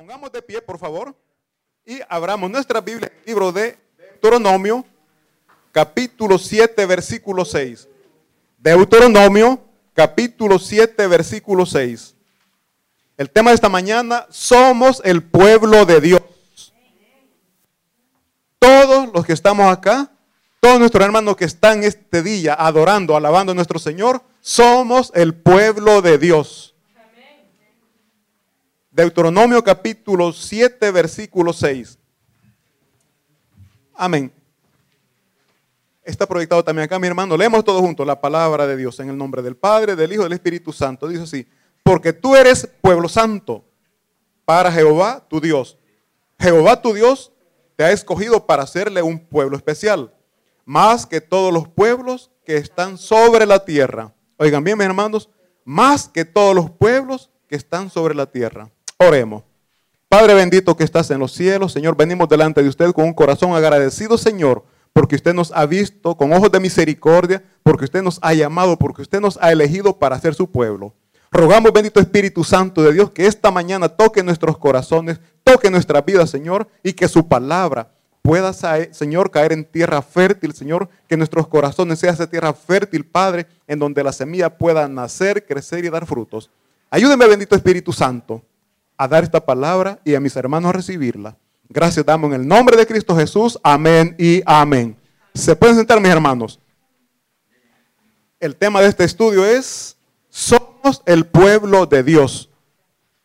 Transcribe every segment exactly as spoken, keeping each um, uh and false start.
pongamos de pie, por favor, y abramos nuestra Biblia en el libro de Deuteronomio, capítulo siete, versículo seis. Deuteronomio, capítulo siete, versículo seis. El tema de esta mañana: somos el pueblo de Dios. Todos los que estamos acá, todos nuestros hermanos que están este día adorando, alabando a nuestro Señor, somos el pueblo de Dios. Deuteronomio capítulo siete, versículo seis. Amén. Está proyectado también acá, mi hermano. Leemos todos juntos la palabra de Dios en el nombre del Padre, del Hijo y del Espíritu Santo. Dice así: porque tú eres pueblo santo para Jehová tu Dios. Jehová tu Dios te ha escogido para hacerle un pueblo especial, más que todos los pueblos que están sobre la tierra. Oigan bien, mis hermanos, más que todos los pueblos que están sobre la tierra. Oremos. Padre bendito que estás en los cielos, Señor, venimos delante de usted con un corazón agradecido, Señor, porque usted nos ha visto con ojos de misericordia, porque usted nos ha llamado, porque usted nos ha elegido para ser su pueblo. Rogamos, bendito Espíritu Santo de Dios, que esta mañana toque nuestros corazones, toque nuestra vida, Señor, y que su palabra pueda, Señor, caer en tierra fértil, Señor, que nuestros corazones sean esa tierra fértil, Padre, en donde la semilla pueda nacer, crecer y dar frutos. Ayúdeme, bendito Espíritu Santo, a dar esta palabra y a mis hermanos a recibirla. Gracias damos en el nombre de Cristo Jesús. Amén y amén. Se pueden sentar, mis hermanos. El tema de este estudio es: somos el pueblo de Dios.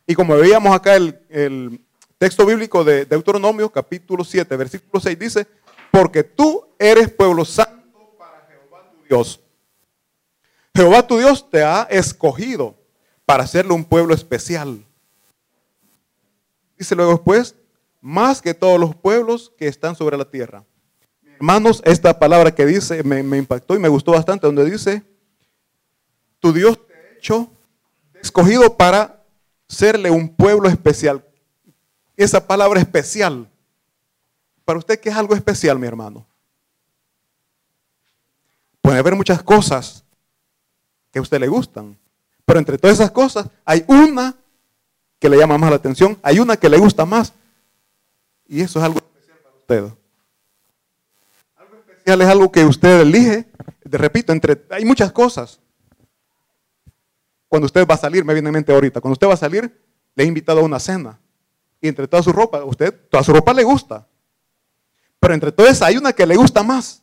Y como veíamos acá el, el texto bíblico de Deuteronomio, capítulo siete, versículo seis, dice: porque tú eres pueblo santo para Jehová tu Dios. Jehová tu Dios te ha escogido para hacerle un pueblo especial. Dice luego después: más que todos los pueblos que están sobre la tierra. Hermanos, esta palabra que dice me, me impactó y me gustó bastante, donde dice: tu Dios te ha hecho escogido para serle un pueblo especial. Esa palabra especial, para usted, ¿qué es algo especial, mi hermano? Puede haber muchas cosas que a usted le gustan, pero entre todas esas cosas hay una que le llama más la atención, hay una que le gusta más. Y eso es algo especial para usted. Algo especial es algo que usted elige. Te repito, entre, hay muchas cosas. Cuando usted va a salir, me viene a mente ahorita, cuando usted va a salir, le he invitado a una cena. Y entre toda su ropa, usted, toda su ropa le gusta. Pero entre todas hay una que le gusta más.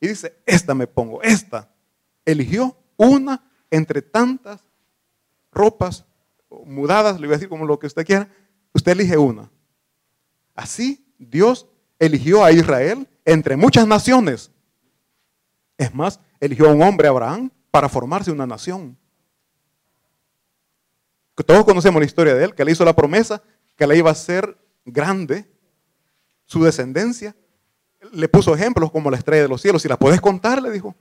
Y dice: esta me pongo, esta. Eligió una entre tantas ropas mudadas, le voy a decir como lo que usted quiera. Usted elige una. Así Dios eligió a Israel entre muchas naciones. Es más, eligió a un hombre, Abraham, para formarse una nación. Todos conocemos la historia de él, que le hizo la promesa que le iba a ser grande su descendencia. Le puso ejemplos como la estrella de los cielos. Si la puedes contar, le dijo,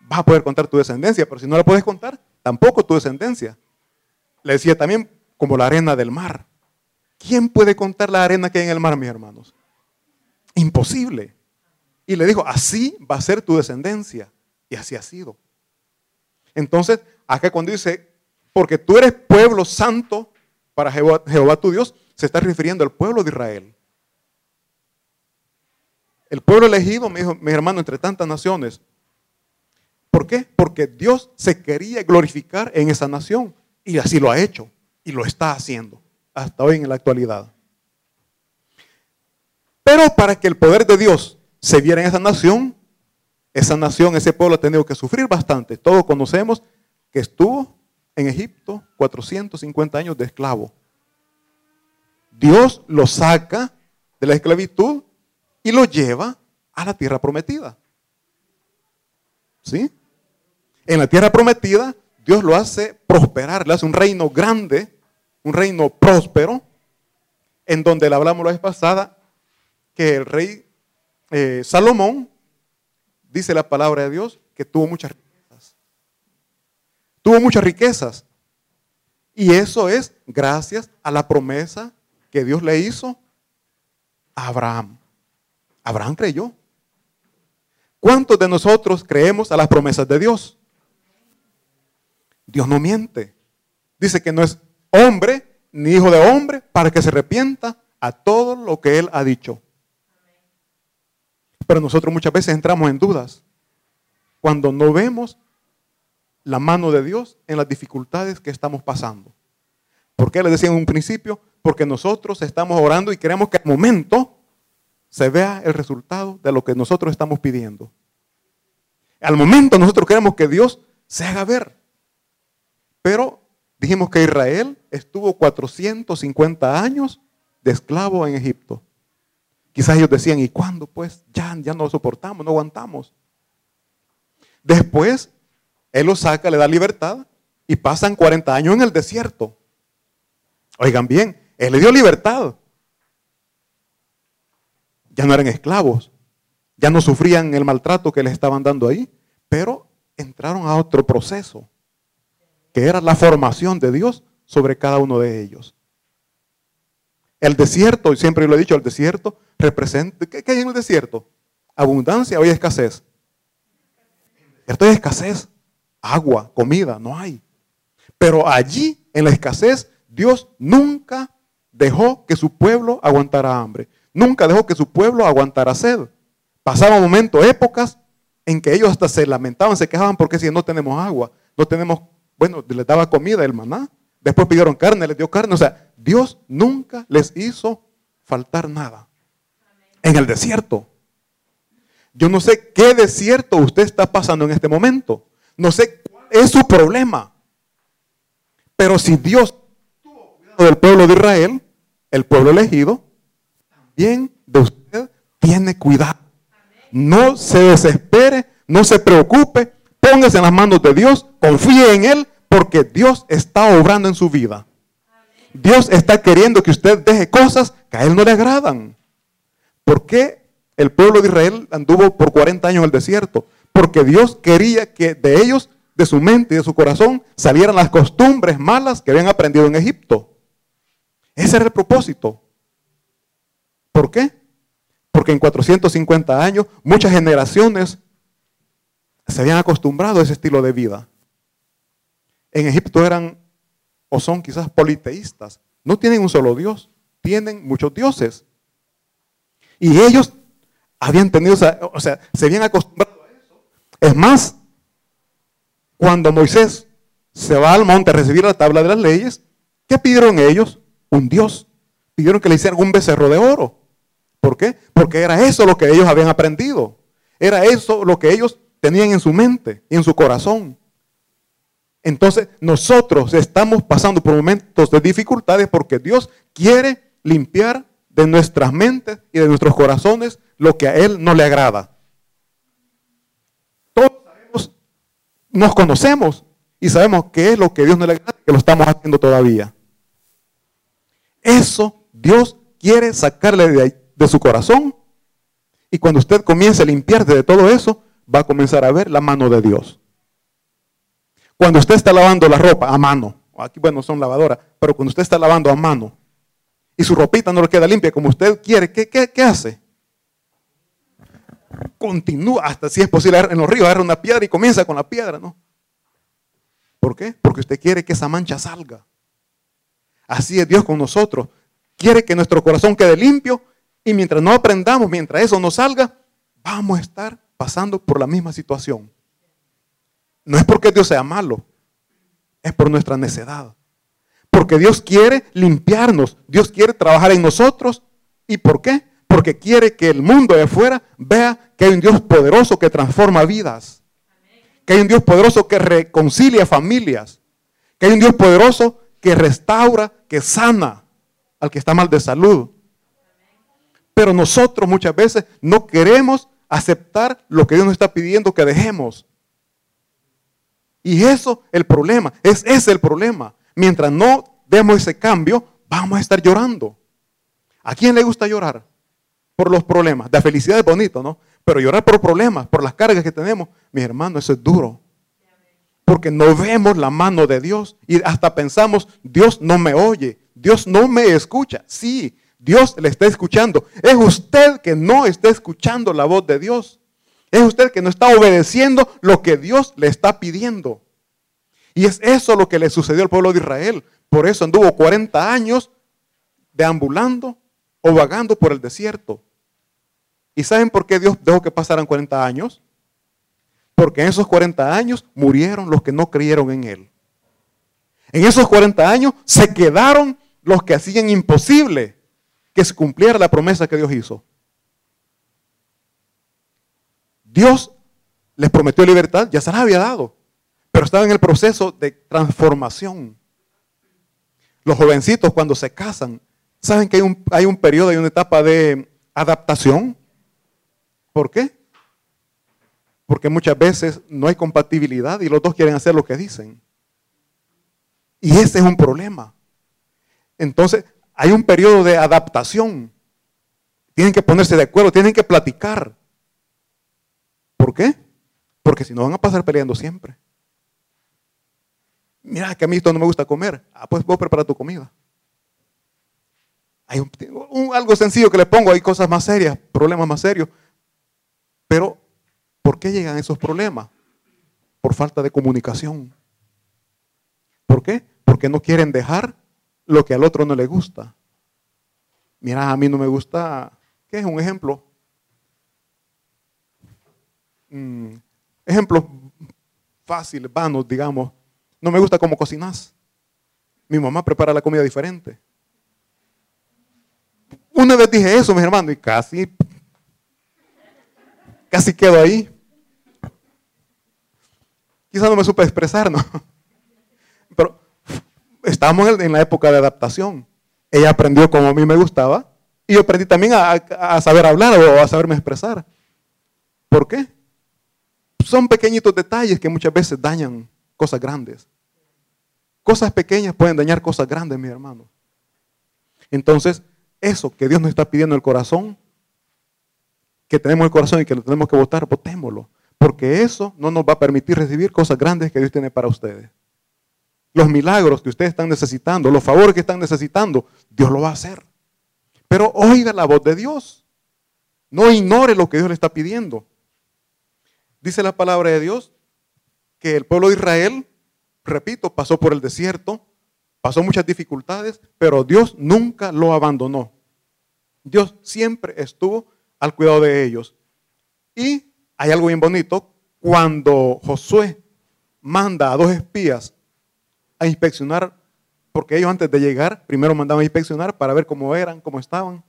vas a poder contar tu descendencia, pero si no la puedes contar, tampoco tu descendencia. Le decía también como la arena del mar. ¿Quién puede contar la arena que hay en el mar, mis hermanos? Imposible. Y le dijo: así va a ser tu descendencia. Y así ha sido. Entonces, acá cuando dice: porque tú eres pueblo santo para Jehová, Jehová tu Dios, se está refiriendo al pueblo de Israel. El pueblo elegido, mis hermanos, entre tantas naciones. ¿Por qué? Porque Dios se quería glorificar en esa nación. Y así lo ha hecho. Y lo está haciendo hasta hoy en la actualidad. Pero para que el poder de Dios se viera en esa nación, esa nación, ese pueblo ha tenido que sufrir bastante. Todos conocemos que estuvo en Egipto cuatrocientos cincuenta años de esclavo. Dios lo saca de la esclavitud y lo lleva a la tierra prometida. ¿Sí? En la tierra prometida, Dios lo hace prosperar, le hace un reino grande, un reino próspero, en donde le hablamos la vez pasada que el rey eh, Salomón, dice la palabra de Dios, que tuvo muchas riquezas. Tuvo muchas riquezas. Y eso es gracias a la promesa que Dios le hizo a Abraham. Abraham creyó. ¿Cuántos de nosotros creemos a las promesas de Dios? Dios no miente. Dice que no es hombre ni hijo de hombre, para que se arrepienta a todo lo que Él ha dicho. Pero nosotros muchas veces entramos en dudas cuando no vemos la mano de Dios en las dificultades que estamos pasando. ¿Por qué les decía en un principio? Porque nosotros estamos orando y queremos que al momento se vea el resultado de lo que nosotros estamos pidiendo. Al momento nosotros queremos que Dios se haga ver. Pero dijimos que Israel estuvo cuatrocientos cincuenta años de esclavo en Egipto. Quizás ellos decían, ¿y cuándo? Pues ya, ya no soportamos, no aguantamos. Después, Él los saca, le da libertad y pasan cuarenta años en el desierto. Oigan bien, Él le dio libertad. Ya no eran esclavos, ya no sufrían el maltrato que les estaban dando ahí, pero entraron a otro proceso, que era la formación de Dios sobre cada uno de ellos. El desierto, y siempre lo he dicho, el desierto representa, ¿qué, qué hay en el desierto? ¿Abundancia o hay escasez? Esto es escasez, agua, comida, no hay. Pero allí, en la escasez, Dios nunca dejó que su pueblo aguantara hambre. Nunca dejó que su pueblo aguantara sed. Pasaban momentos, épocas, en que ellos hasta se lamentaban, se quejaban, porque si no tenemos agua, no tenemos, bueno, les daba comida, el maná. Después pidieron carne, les dio carne. O sea, Dios nunca les hizo faltar nada. En el desierto. Yo no sé qué desierto usted está pasando en este momento. No sé cuál es su problema. Pero si Dios tuvo cuidado del pueblo de Israel, el pueblo elegido, también de usted tiene cuidado. No se desespere, no se preocupe. Póngase en las manos de Dios, confíe en Él. Porque Dios está obrando en su vida. Dios está queriendo que usted deje cosas que a Él no le agradan. ¿Por qué el pueblo de Israel anduvo por cuarenta años en el desierto? Porque Dios quería que de ellos, de su mente y de su corazón, salieran las costumbres malas que habían aprendido en Egipto. Ese era el propósito. ¿Por qué? Porque en cuatrocientos cincuenta años, muchas generaciones se habían acostumbrado a ese estilo de vida. En Egipto eran, o son quizás politeístas, no tienen un solo Dios, tienen muchos dioses. Y ellos habían tenido, o sea, se habían acostumbrado a eso. Es más, cuando Moisés se va al monte a recibir la tabla de las leyes, ¿qué pidieron ellos? Un Dios. Pidieron que le hicieran un becerro de oro. ¿Por qué? Porque era eso lo que ellos habían aprendido. Era eso lo que ellos tenían en su mente y en su corazón. Entonces nosotros estamos pasando por momentos de dificultades porque Dios quiere limpiar de nuestras mentes y de nuestros corazones lo que a Él no le agrada. Todos sabemos, nos conocemos y sabemos qué es lo que a Dios no le agrada, que lo estamos haciendo todavía. Eso Dios quiere sacarle de, ahí, de su corazón, y cuando usted comience a limpiarse de todo eso, va a comenzar a ver la mano de Dios. Cuando usted está lavando la ropa a mano, aquí bueno son lavadoras, pero cuando usted está lavando a mano y su ropita no le queda limpia como usted quiere, ¿qué, qué, qué hace? Continúa hasta, si es posible, en los ríos, agarra una piedra y comienza con la piedra, ¿no? ¿Por qué? Porque usted quiere que esa mancha salga. Así es Dios con nosotros. Quiere que nuestro corazón quede limpio, y mientras no aprendamos, mientras eso no salga, vamos a estar pasando por la misma situación. No es porque Dios sea malo, es por nuestra necedad. Porque Dios quiere limpiarnos, Dios quiere trabajar en nosotros. ¿Y por qué? Porque quiere que el mundo de afuera vea que hay un Dios poderoso que transforma vidas. Que hay un Dios poderoso que reconcilia familias. Que hay un Dios poderoso que restaura, que sana al que está mal de salud. Pero nosotros muchas veces no queremos aceptar lo que Dios nos está pidiendo que dejemos. Y eso el problema, es ese el problema. Mientras no demos ese cambio, vamos a estar llorando. ¿A quién le gusta llorar? Por los problemas. La felicidad es bonito, ¿no? Pero llorar por problemas, por las cargas que tenemos, mis hermanos, eso es duro. Porque no vemos la mano de Dios y hasta pensamos, Dios no me oye, Dios no me escucha. Sí, Dios le está escuchando. Es usted que no está escuchando la voz de Dios. Es usted que no está obedeciendo lo que Dios le está pidiendo. Y es eso lo que le sucedió al pueblo de Israel. Por eso anduvo cuarenta años deambulando o vagando por el desierto. ¿Y saben por qué Dios dejó que pasaran cuarenta años? Porque en esos cuarenta años murieron los que no creyeron en Él. En esos cuarenta años se quedaron los que hacían imposible que se cumpliera la promesa que Dios hizo. Dios les prometió libertad, ya se la había dado, pero estaba en el proceso de transformación. Los jovencitos cuando se casan, ¿saben que hay un, hay un periodo, hay una etapa de adaptación? ¿Por qué? Porque muchas veces no hay compatibilidad y los dos quieren hacer lo que dicen. Y ese es un problema. Entonces, hay un periodo de adaptación. Tienen que ponerse de acuerdo, tienen que platicar. ¿Por qué? Porque si no van a pasar peleando siempre. Mira, que a mí esto no me gusta comer. Ah, pues vos prepara tu comida. Hay un, un, algo sencillo que le pongo, hay cosas más serias, problemas más serios. Pero, ¿por qué llegan esos problemas? Por falta de comunicación. ¿Por qué? Porque no quieren dejar lo que al otro no le gusta. Mira, a mí no me gusta, ¿qué es un ejemplo? Mm, ejemplos fáciles, vanos, digamos. No me gusta cómo cocinas. Mi mamá prepara la comida diferente. Una vez dije eso, mis hermanos, y casi, casi quedo ahí. Quizás no me supe expresar, ¿no? Pero estábamos en la época de adaptación. Ella aprendió como a mí me gustaba y yo aprendí también a, a saber hablar o a saberme expresar. ¿Por qué? Son pequeñitos detalles que muchas veces dañan cosas grandes. Cosas pequeñas pueden dañar cosas grandes, mi hermano. Entonces, eso que Dios nos está pidiendo en el corazón, que tenemos el corazón y que lo tenemos que votar, votémoslo. Porque eso no nos va a permitir recibir cosas grandes que Dios tiene para ustedes. Los milagros que ustedes están necesitando, los favores que están necesitando, Dios lo va a hacer. Pero oiga la voz de Dios. No ignore lo que Dios le está pidiendo. Dice la palabra de Dios que el pueblo de Israel, repito, pasó por el desierto, pasó muchas dificultades, pero Dios nunca lo abandonó. Dios siempre estuvo al cuidado de ellos. Y hay algo bien bonito, cuando Josué manda a dos espías a inspeccionar, porque ellos antes de llegar, primero mandaban a inspeccionar para ver cómo eran, cómo estaban.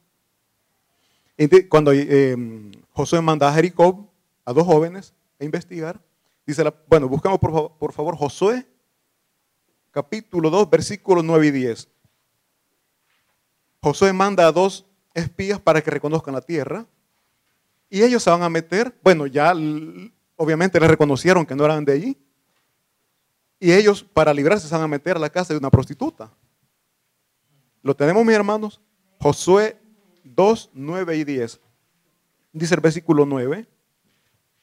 Cuando eh, Josué manda a Jericó, a dos jóvenes, a investigar, dice, la, bueno, buscamos por favor, por favor Josué, capítulo dos, versículos nueve y diez. Josué manda a dos espías para que reconozcan la tierra y ellos se van a meter, bueno, ya obviamente les reconocieron que no eran de allí y ellos para librarse se van a meter a la casa de una prostituta. Lo tenemos, mis hermanos, Josué dos, nueve y diez. Dice el versículo nueve.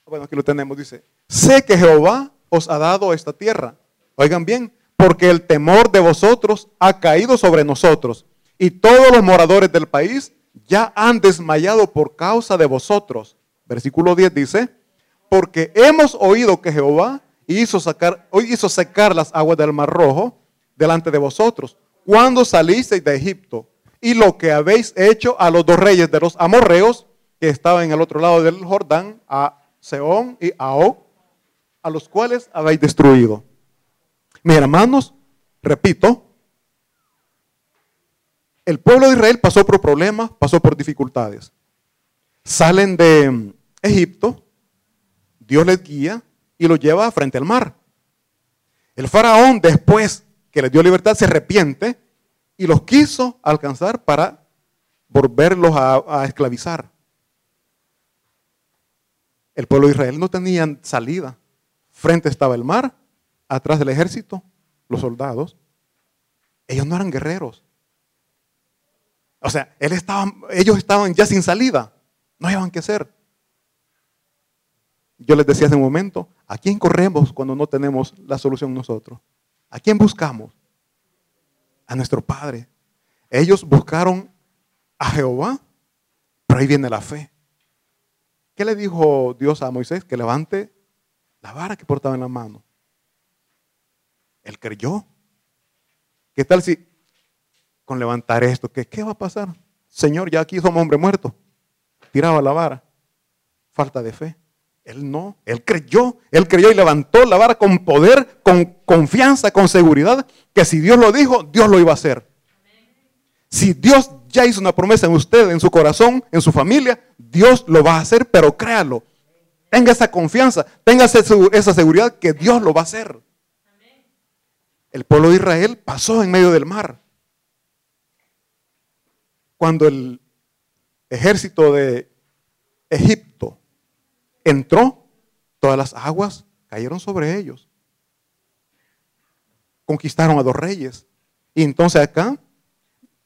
Bueno, aquí lo tenemos, dice, sé que Jehová os ha dado esta tierra, oigan bien, porque el temor de vosotros ha caído sobre nosotros, y todos los moradores del país ya han desmayado por causa de vosotros. Versículo diez dice, porque hemos oído que Jehová hizo sacar, hizo secar las aguas del Mar Rojo delante de vosotros, cuando salisteis de Egipto, y lo que habéis hecho a los dos reyes de los amorreos, que estaban en el otro lado del Jordán, a Seón y Aó, a los cuales habéis destruido. Mis hermanos, repito, el pueblo de Israel pasó por problemas, pasó por dificultades. Salen de Egipto, Dios les guía y los lleva frente al mar. El faraón, después que les dio libertad, se arrepiente y los quiso alcanzar para volverlos a, a esclavizar. El pueblo de Israel no tenía salida. Frente estaba el mar, atrás del ejército, los soldados. Ellos no eran guerreros. O sea, él estaba, ellos estaban ya sin salida. No habían qué hacer. Yo les decía hace un momento, ¿a quién corremos cuando no tenemos la solución nosotros? ¿A quién buscamos? A nuestro Padre. Ellos buscaron a Jehová, pero ahí viene la fe. ¿Qué le dijo Dios a Moisés? Que levante la vara que portaba en la mano. Él creyó. ¿Qué tal si con levantar esto? ¿Qué, qué va a pasar? Señor, ya aquí somos hombre muerto. Tiraba la vara. Falta de fe. Él no, él creyó, él creyó y levantó la vara con poder, con confianza, con seguridad, que si Dios lo dijo, Dios lo iba a hacer. Si Dios ya hizo una promesa en usted, en su corazón, en su familia, Dios lo va a hacer, pero créalo. Tenga esa confianza, tenga esa seguridad que Dios lo va a hacer. El pueblo de Israel pasó en medio del mar. Cuando el ejército de Egipto entró, todas las aguas cayeron sobre ellos. Conquistaron a dos reyes. Y entonces acá,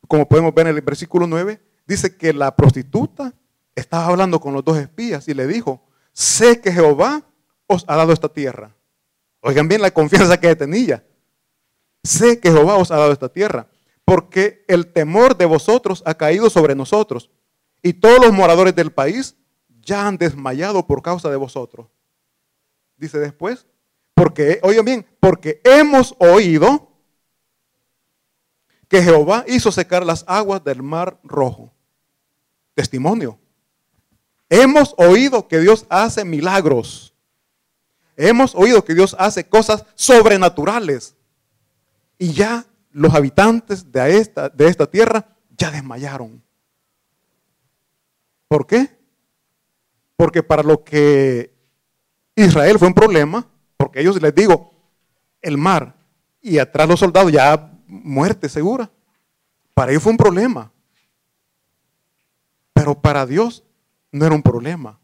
como podemos ver en el versículo nueve, dice que la prostituta estaba hablando con los dos espías y le dijo: sé que Jehová os ha dado esta tierra. Oigan bien la confianza que tenía. Sé que Jehová os ha dado esta tierra, porque el temor de vosotros ha caído sobre nosotros, y todos los moradores del país ya han desmayado por causa de vosotros. Dice después, porque, oigan bien, porque hemos oído que Jehová hizo secar las aguas del Mar Rojo. Testimonio. Hemos oído que Dios hace milagros. Hemos oído que Dios hace cosas sobrenaturales. Y ya los habitantes de esta, de esta tierra ya desmayaron. ¿Por qué? Porque para lo que Israel fue un problema, porque ellos, les digo, el mar y atrás los soldados, ya muerte segura. Para ellos fue un problema. Pero para Dios no era un problema.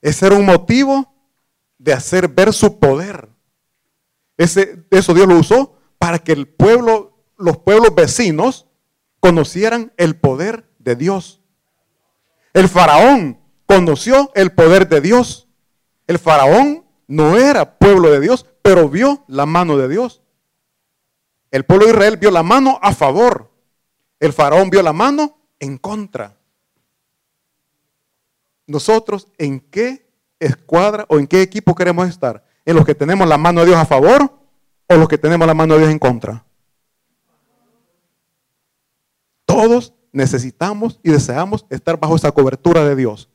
Ese era un motivo de hacer ver su poder. Ese, eso Dios lo usó para que el pueblo, los pueblos vecinos conocieran el poder de Dios. El faraón conoció el poder de Dios. El faraón no era pueblo de Dios, pero vio la mano de Dios. El pueblo de Israel vio la mano a favor. El faraón vio la mano en contra. Nosotros, ¿en qué escuadra o en qué equipo queremos estar? ¿En los que tenemos la mano de Dios a favor o los que tenemos la mano de Dios en contra? Todos necesitamos y deseamos estar bajo esa cobertura de Dios.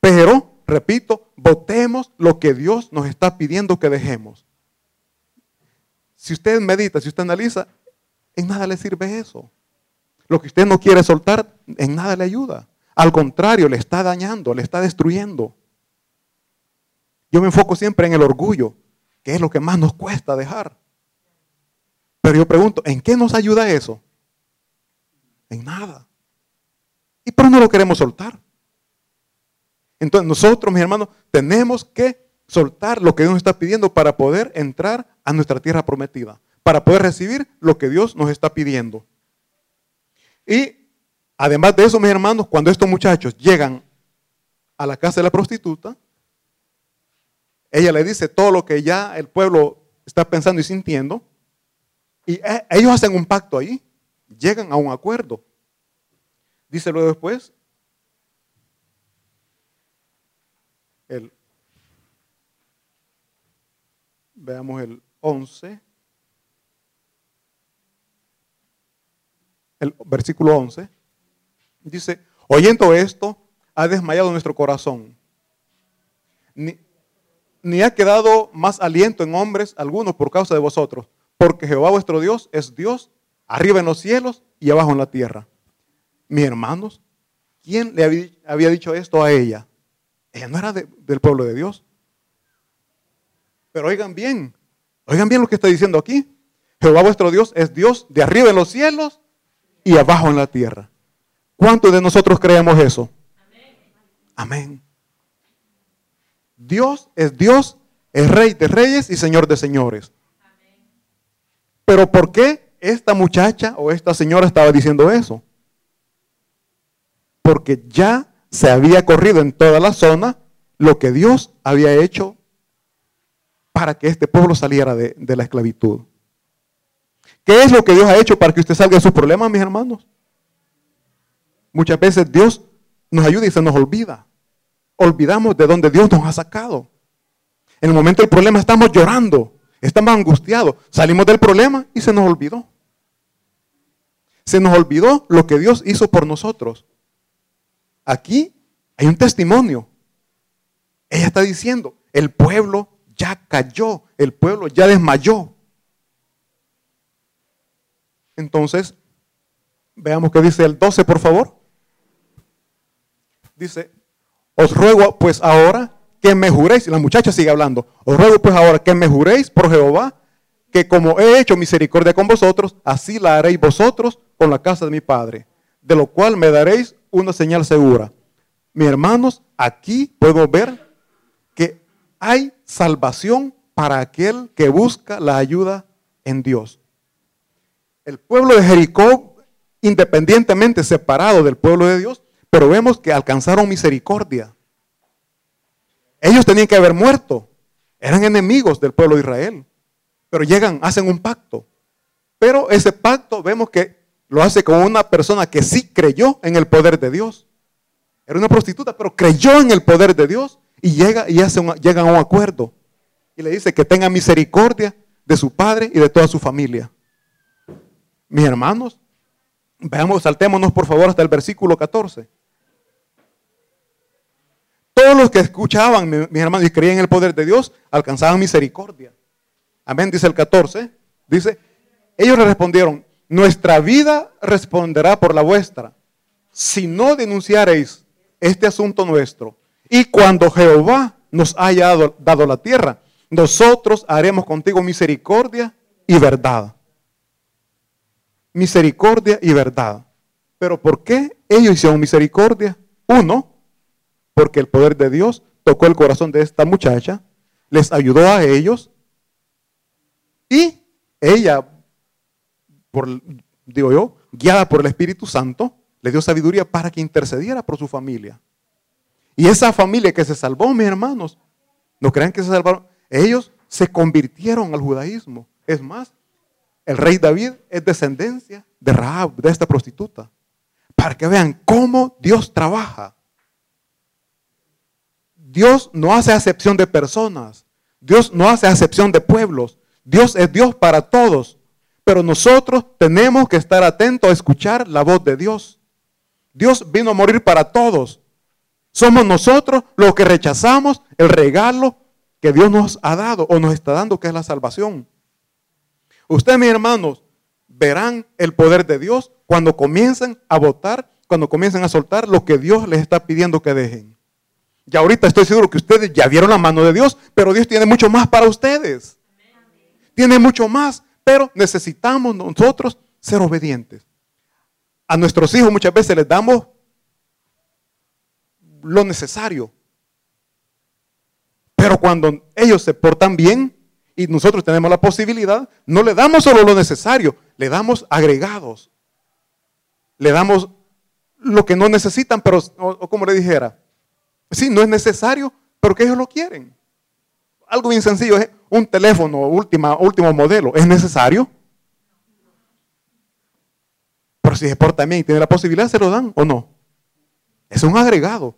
Pero, repito, votemos lo que Dios nos está pidiendo que dejemos. Si usted medita, si usted analiza, en nada le sirve eso. Lo que usted no quiere soltar, en nada le ayuda. Al contrario, le está dañando, le está destruyendo. Yo me enfoco siempre en el orgullo, que es lo que más nos cuesta dejar. Pero yo pregunto, ¿en qué nos ayuda eso? En nada. ¿Y por qué no lo queremos soltar? Entonces nosotros, mis hermanos, tenemos que soltar lo que Dios nos está pidiendo para poder entrar a nuestra tierra prometida, para poder recibir lo que Dios nos está pidiendo. Y además de eso, mis hermanos, cuando estos muchachos llegan a la casa de la prostituta, ella le dice todo lo que ya el pueblo está pensando y sintiendo, y ellos hacen un pacto ahí, llegan a un acuerdo. Dice luego después, El, veamos el once, el versículo once, dice: oyendo esto, ha desmayado nuestro corazón, ni, ni ha quedado más aliento en hombres algunos por causa de vosotros, porque Jehová vuestro Dios es Dios arriba en los cielos y abajo en la tierra. Mis hermanos, ¿quién le había dicho esto a ella? Ella no era de, del pueblo de Dios. Pero oigan bien, oigan bien lo que está diciendo aquí. Jehová vuestro Dios es Dios de arriba en los cielos y abajo en la tierra. ¿Cuántos de nosotros creemos eso? Amén. Amén. Dios es Dios, es Rey de reyes y Señor de señores. Amén. Pero ¿por qué esta muchacha o esta señora estaba diciendo eso? Porque ya se había corrido en toda la zona lo que Dios había hecho para que este pueblo saliera de, de la esclavitud. ¿Qué es lo que Dios ha hecho para que usted salga de sus problemas, mis hermanos? Muchas veces Dios nos ayuda y se nos olvida. Olvidamos de donde Dios nos ha sacado. En el momento del problema estamos llorando. estamos angustiados, salimos del problema y se nos olvidó. Se nos olvidó lo que Dios hizo por nosotros. Aquí hay un testimonio. Ella está diciendo, el pueblo ya cayó, el pueblo ya desmayó. Entonces, veamos qué dice el doce, por favor. Dice, os ruego pues ahora que me juréis, y la muchacha sigue hablando, os ruego pues ahora que me juréis por Jehová, que como he hecho misericordia con vosotros, así la haréis vosotros con la casa de mi padre, de lo cual me daréis una señal segura. Mis hermanos, aquí podemos ver que hay salvación para aquel que busca la ayuda en Dios. El pueblo de Jericó, independientemente separado del pueblo de Dios, pero vemos que alcanzaron misericordia. Ellos tenían que haber muerto, eran enemigos del pueblo de Israel, pero llegan, hacen un pacto. Pero ese pacto vemos que lo hace con una persona que sí creyó en el poder de Dios. Era una prostituta, pero creyó en el poder de Dios y llega y hace un, llega a un acuerdo. Y le dice que tenga misericordia de su padre y de toda su familia. Mis hermanos, veamos, saltémonos por favor hasta el versículo catorce. Todos los que escuchaban, mis hermanos, y creían en el poder de Dios, alcanzaban misericordia. Amén, dice el catorce. Dice, ellos le respondieron, nuestra vida responderá por la vuestra, si no denunciaréis este asunto nuestro. Y cuando Jehová nos haya dado, dado la tierra, nosotros haremos contigo misericordia y verdad. Misericordia y verdad. Pero ¿por qué ellos hicieron misericordia? Uno, porque el poder de Dios tocó el corazón de esta muchacha, les ayudó a ellos y ella, por, digo yo, guiada por el Espíritu Santo, le dio sabiduría para que intercediera por su familia. Y esa familia que se salvó, mis hermanos, no crean que se salvaron, ellos se convirtieron al judaísmo. Es más, el rey David es descendencia de Rahab, de esta prostituta. Para que vean cómo Dios trabaja. Dios no hace acepción de personas. Dios no hace acepción de pueblos. Dios es Dios para todos. Pero nosotros tenemos que estar atentos a escuchar la voz de Dios. Dios vino a morir para todos. Somos nosotros los que rechazamos el regalo que Dios nos ha dado o nos está dando, que es la salvación. Ustedes, mis hermanos, verán el poder de Dios cuando comiencen a votar, cuando comiencen a soltar lo que Dios les está pidiendo que dejen. Y ahorita estoy seguro que ustedes ya vieron la mano de Dios, pero Dios tiene mucho más para ustedes. Tiene mucho más, pero necesitamos nosotros ser obedientes. A nuestros hijos muchas veces les damos lo necesario. Pero cuando ellos se portan bien, y nosotros tenemos la posibilidad, no le damos solo lo necesario, le damos agregados. Le damos lo que no necesitan, pero, o, o como le dijera, sí, no es necesario, pero que ellos lo quieren. Algo bien sencillo, es un teléfono última, último modelo, ¿es necesario? Pero si se porta bien y tiene la posibilidad, ¿se lo dan o no? Es un agregado.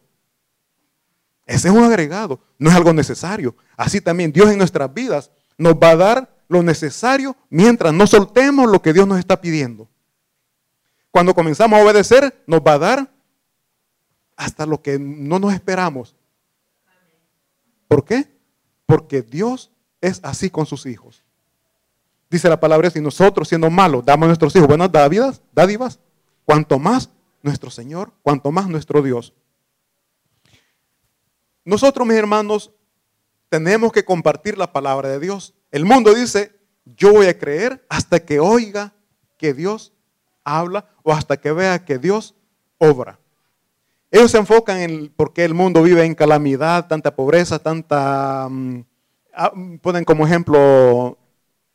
Ese es un agregado, no es algo necesario. Así también Dios en nuestras vidas nos va a dar lo necesario mientras no soltemos lo que Dios nos está pidiendo. Cuando comenzamos a obedecer, nos va a dar hasta lo que no nos esperamos. ¿Por qué? Porque Dios es así con sus hijos. Dice la palabra, si nosotros siendo malos damos a nuestros hijos buenas dádivas, dádivas, cuanto más nuestro Señor, cuanto más nuestro Dios. Nosotros, mis hermanos, tenemos que compartir la palabra de Dios. El mundo dice, yo voy a creer hasta que oiga que Dios habla o hasta que vea que Dios obra. Ellos se enfocan en por qué el mundo vive en calamidad, tanta pobreza, tanta... Um, ponen como ejemplo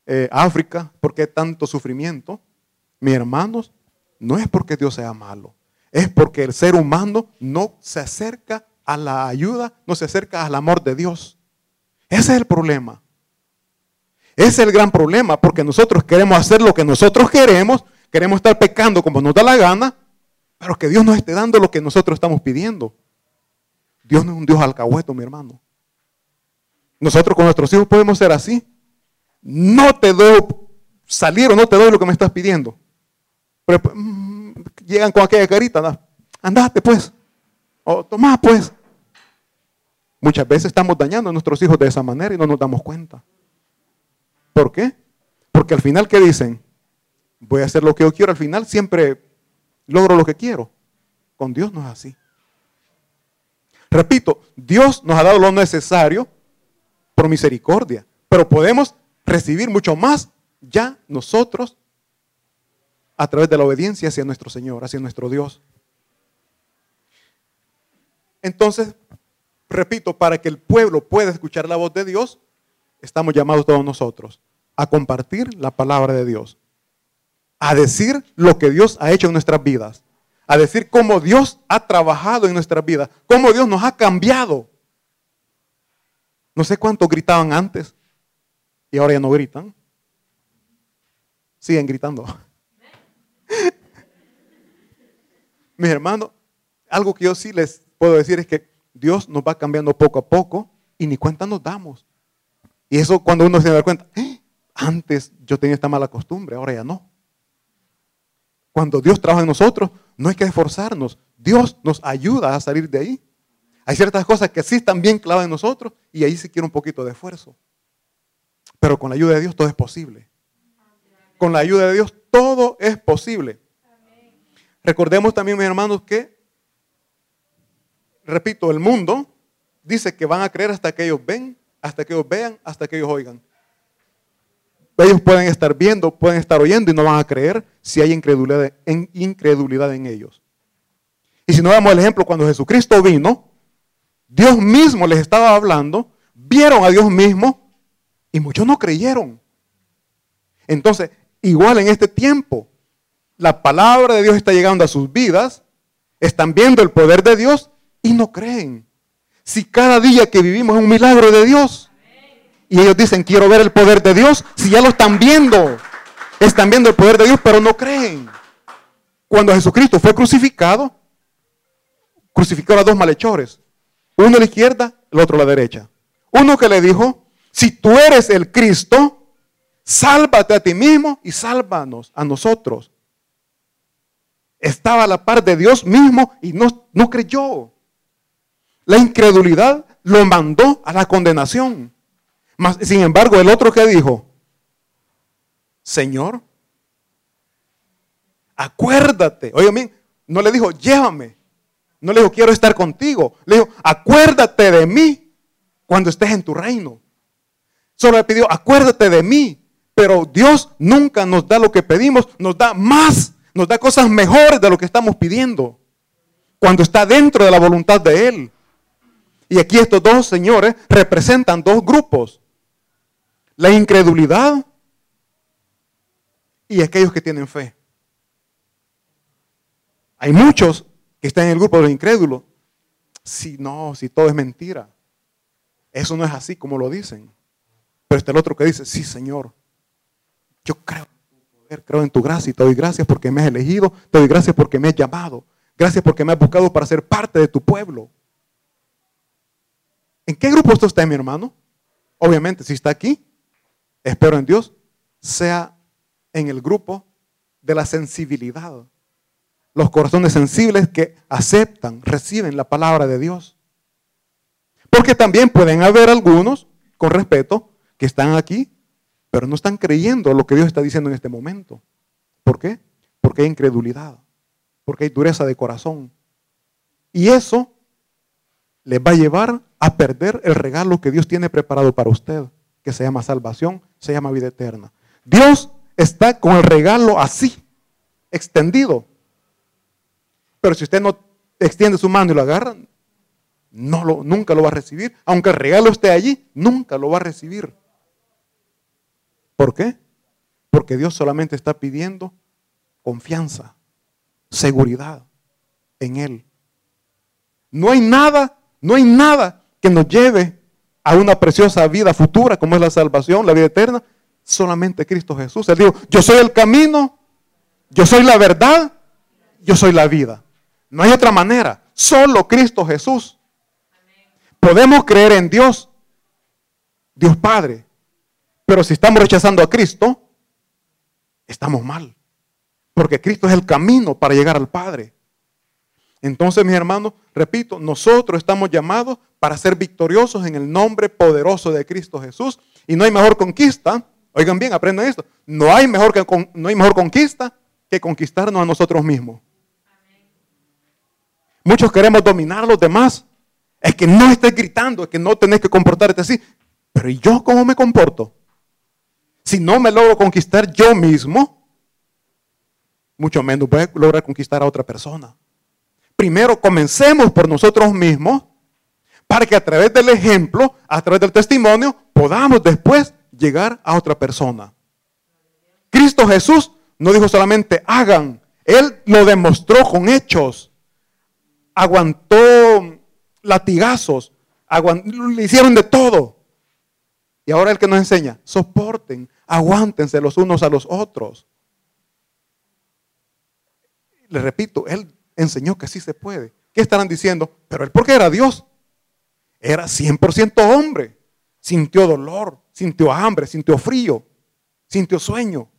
eh, África, por qué tanto sufrimiento. Mis hermanos, no es porque Dios sea malo, es porque el ser humano no se acerca a la ayuda, no se acerca al amor de Dios. Ese es el problema. Ese es el gran problema, porque nosotros queremos hacer lo que nosotros queremos, queremos estar pecando como nos da la gana, pero que Dios nos esté dando lo que nosotros estamos pidiendo. Dios no es un Dios alcahueto, mi hermano. Nosotros con nuestros hijos podemos ser así. no te dejo salir o no te doy lo que me estás pidiendo. Pero mmm, llegan con aquella carita, ¿no? Andate pues, o tomá pues. Muchas veces estamos dañando a nuestros hijos de esa manera y no nos damos cuenta. ¿Por qué? Porque al final, ¿qué dicen? Voy a hacer lo que yo quiero, al final siempre logro lo que quiero. Con Dios no es así. Repito, Dios nos ha dado lo necesario por misericordia, pero podemos recibir mucho más ya nosotros a través de la obediencia hacia nuestro Señor, hacia nuestro Dios. Entonces, repito, para que el pueblo pueda escuchar la voz de Dios, estamos llamados todos nosotros a compartir la palabra de Dios, a decir lo que Dios ha hecho en nuestras vidas, a decir cómo Dios ha trabajado en nuestras vidas, cómo Dios nos ha cambiado. No sé cuántos gritaban antes y ahora ya no gritan. Siguen gritando. Mis hermanos, algo que yo sí les puedo decir es que Dios nos va cambiando poco a poco y ni cuenta nos damos. Y eso cuando uno se da cuenta, ¡eh! Antes yo tenía esta mala costumbre, ahora ya no. Cuando Dios trabaja en nosotros, no hay que esforzarnos. Dios nos ayuda a salir de ahí. Hay ciertas cosas que sí están bien clavadas en nosotros y ahí sí quiere un poquito de esfuerzo. Pero con la ayuda de Dios todo es posible. Con la ayuda de Dios todo es posible. Recordemos también, mis hermanos, que, repito, el mundo dice que van a creer hasta que ellos ven, hasta que ellos vean, hasta que ellos oigan. Ellos pueden estar viendo, pueden estar oyendo y no van a creer si hay incredulidad en, incredulidad en ellos. Y si nos damos el ejemplo, cuando Jesucristo vino, Dios mismo les estaba hablando, vieron a Dios mismo y muchos no creyeron. Entonces, igual en este tiempo, la palabra de Dios está llegando a sus vidas, están viendo el poder de Dios y no creen. Si cada día que vivimos es un milagro de Dios. Y ellos dicen, quiero ver el poder de Dios. Si ya lo están viendo, están viendo el poder de Dios, pero no creen. Cuando Jesucristo fue crucificado, crucificó a dos malhechores. Uno a la izquierda, el otro a la derecha. Uno que le dijo, si tú eres el Cristo, sálvate a ti mismo y sálvanos a nosotros. Estaba a la par de Dios mismo y no, no creyó. La incredulidad lo mandó a la condenación. Mas, sin embargo, el otro que dijo, Señor, acuérdate. Oye, bien, no le dijo, llévame. No le dijo, quiero estar contigo. Le dijo, acuérdate de mí cuando estés en tu reino. Solo le pidió, acuérdate de mí. Pero Dios nunca nos da lo que pedimos, nos da más, nos da cosas mejores de lo que estamos pidiendo. Cuando está dentro de la voluntad de Él. Y aquí estos dos señores representan dos grupos. La incredulidad y aquellos que tienen fe. Hay muchos que están en el grupo de los incrédulos. Si no, si todo es mentira. Eso no es así como lo dicen. Pero está el otro que dice, sí, Señor, yo creo en tu poder, creo en tu gracia y te doy gracias porque me has elegido, te doy gracias porque me has llamado, gracias porque me has buscado para ser parte de tu pueblo. ¿En qué grupo usted está, mi hermano? Obviamente, si está aquí, espero en Dios, sea en el grupo de la sensibilidad. Los corazones sensibles que aceptan, reciben la palabra de Dios. Porque también pueden haber algunos, con respeto, que están aquí, pero no están creyendo lo que Dios está diciendo en este momento. ¿Por qué? Porque hay incredulidad, porque hay dureza de corazón. Y eso les va a llevar a perder el regalo que Dios tiene preparado para usted, que se llama salvación, se llama vida eterna. Dios está con el regalo así, extendido. Pero si usted no extiende su mano y lo agarra, no lo, nunca lo va a recibir. Aunque el regalo esté allí, nunca lo va a recibir. ¿Por qué? Porque Dios solamente está pidiendo confianza, seguridad en Él. No hay nada No hay nada que nos lleve a una preciosa vida futura, como es la salvación, la vida eterna. Solamente Cristo Jesús. Él dijo, yo soy el camino, yo soy la verdad, yo soy la vida. No hay otra manera, solo Cristo Jesús. Amén. Podemos creer en Dios, Dios Padre, Pero si estamos rechazando a Cristo, estamos mal. Porque Cristo es el camino para llegar al Padre. Entonces, mis hermanos, repito, nosotros estamos llamados para ser victoriosos en el nombre poderoso de Cristo Jesús. Y no hay mejor conquista, oigan bien, aprendan esto, no hay mejor, que, no hay mejor conquista que conquistarnos a nosotros mismos. Amén. Muchos queremos dominar a los demás. Es que no estés gritando, es que no tenés que comportarte así. Pero ¿y yo cómo me comporto? Si no me logro conquistar yo mismo, mucho menos voy a lograr conquistar a otra persona. Primero comencemos por nosotros mismos, para que a través del ejemplo, a través del testimonio, podamos después llegar a otra persona. Cristo Jesús no dijo solamente hagan, Él lo demostró con hechos. Aguantó latigazos, aguant- le hicieron de todo. Y ahora el que nos enseña, soporten, aguántense los unos a los otros. Les repito, Él enseñó que sí se puede. ¿Qué estarán diciendo? Pero Él, porque era Dios, era cien por ciento hombre. Sintió dolor, sintió hambre, sintió frío, sintió sueño.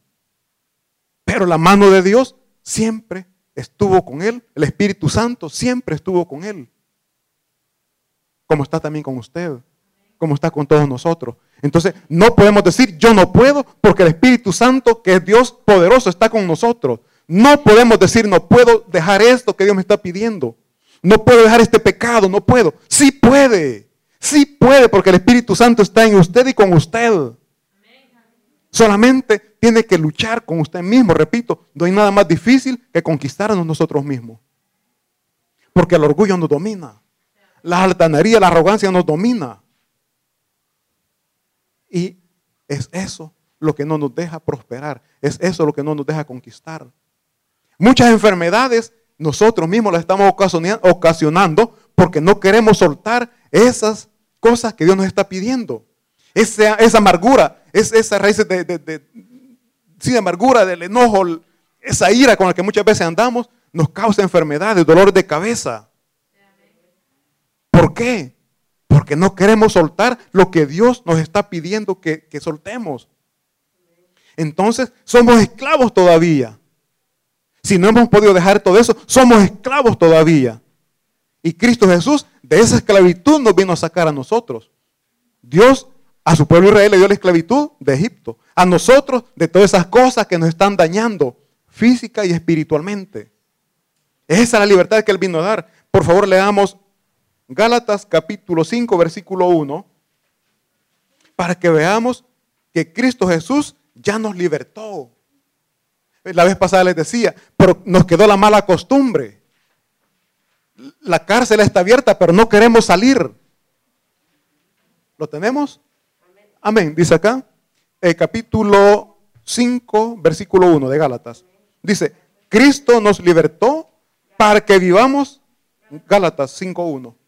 Pero la mano de Dios siempre estuvo con Él. El Espíritu Santo siempre estuvo con Él. Como está también con usted, como está con todos nosotros. Entonces, no podemos decir yo no puedo, porque el Espíritu Santo, que es Dios poderoso, está con nosotros. No podemos decir no puedo dejar esto que Dios me está pidiendo. No puedo dejar este pecado, no puedo. Sí puede, sí puede, porque el Espíritu Santo está en usted y con usted. Solamente tiene que luchar con usted mismo. Repito, no hay nada más difícil que conquistarnos nosotros mismos. Porque el orgullo nos domina. La altanería, la arrogancia nos domina. Y es eso lo que no nos deja prosperar. Es eso lo que no nos deja conquistar. Muchas enfermedades nosotros mismos las estamos ocasionando porque no queremos soltar esas cosas que Dios nos está pidiendo. Esa, esa amargura, es, esas raíces de, de, de, sí, de amargura, del enojo, esa ira con la que muchas veces andamos, nos causa enfermedades, dolor de cabeza. ¿Por qué? Porque no queremos soltar lo que Dios nos está pidiendo que, que soltemos. Entonces, somos esclavos todavía. Si no hemos podido dejar todo eso, somos esclavos todavía. Y Cristo Jesús, de esa esclavitud nos vino a sacar a nosotros. Dios, a su pueblo Israel, le dio la esclavitud de Egipto. A nosotros, de todas esas cosas que nos están dañando, física y espiritualmente. Esa es la libertad que Él vino a dar. Por favor, leamos Gálatas capítulo cinco, versículo uno, para que veamos que Cristo Jesús ya nos libertó. La vez pasada les decía, pero nos quedó la mala costumbre. La cárcel está abierta, pero no queremos salir. ¿Lo tenemos? Amén. Amén. Dice acá, el capítulo cinco, versículo uno de Gálatas. Dice, Cristo nos libertó para que vivamos. Gálatas cinco uno.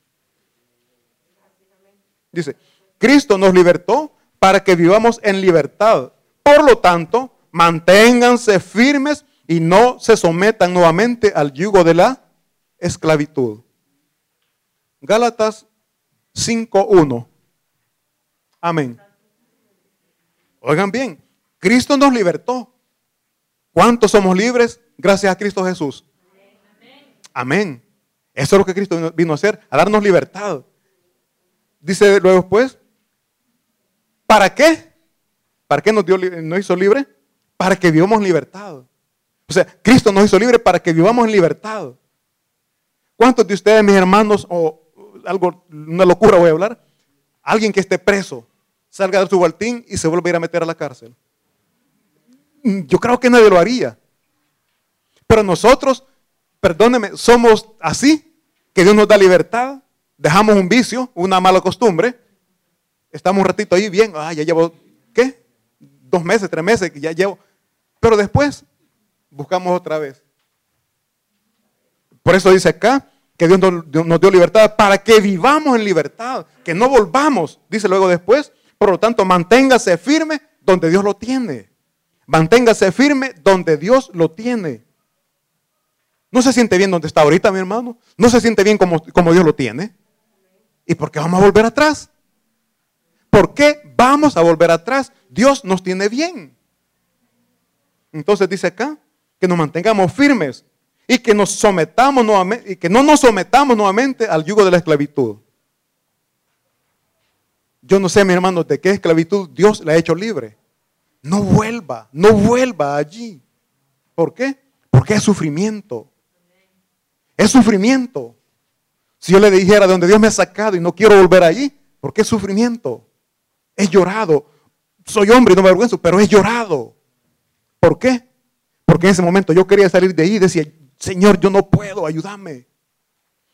Dice, Cristo nos libertó para que vivamos en libertad. Por lo tanto, manténganse firmes y no se sometan nuevamente al yugo de la esclavitud. Gálatas cinco uno. Amén. Oigan bien, Cristo nos libertó. ¿Cuántos somos libres gracias a Cristo Jesús? Amén. Eso es lo que Cristo vino a hacer, a darnos libertad. Dice luego, pues, ¿para qué? ¿Para qué nos, dio, nos hizo libre? Para que vivamos en libertad. O sea, Cristo nos hizo libre para que vivamos en libertad. ¿Cuántos de ustedes, mis hermanos, o algo, una locura voy a hablar, alguien que esté preso, salga de su boletín y se vuelva a ir a meter a la cárcel? Yo creo que nadie lo haría. Pero nosotros, perdóneme, somos así, que Dios nos da libertad, dejamos un vicio, una mala costumbre, estamos un ratito ahí bien, ah, ya llevo, ¿qué? Dos meses, tres meses, ya llevo, pero después buscamos otra vez. Por eso dice acá que Dios nos dio libertad para que vivamos en libertad, que no volvamos, dice luego después, por lo tanto manténgase firme donde Dios lo tiene, manténgase firme donde Dios lo tiene. ¿No se siente bien donde está ahorita, mi hermano? ¿No se siente bien como, como Dios lo tiene? ¿Y por qué vamos a volver atrás? ¿por qué vamos a volver atrás? Dios nos tiene bien. Entonces dice acá que nos mantengamos firmes y que nos sometamos nuevamente, y que no nos sometamos nuevamente al yugo de la esclavitud. Yo no sé, mi hermano, de qué esclavitud Dios la ha hecho libre. No vuelva, no vuelva allí. ¿Por qué? Porque es sufrimiento. Es sufrimiento. Si yo le dijera de donde Dios me ha sacado y no quiero volver allí, porque es sufrimiento. He llorado. Soy hombre y no me avergüenzo, pero he llorado. ¿Por qué? Porque en ese momento yo quería salir de ahí y decía, Señor, yo no puedo, ayúdame.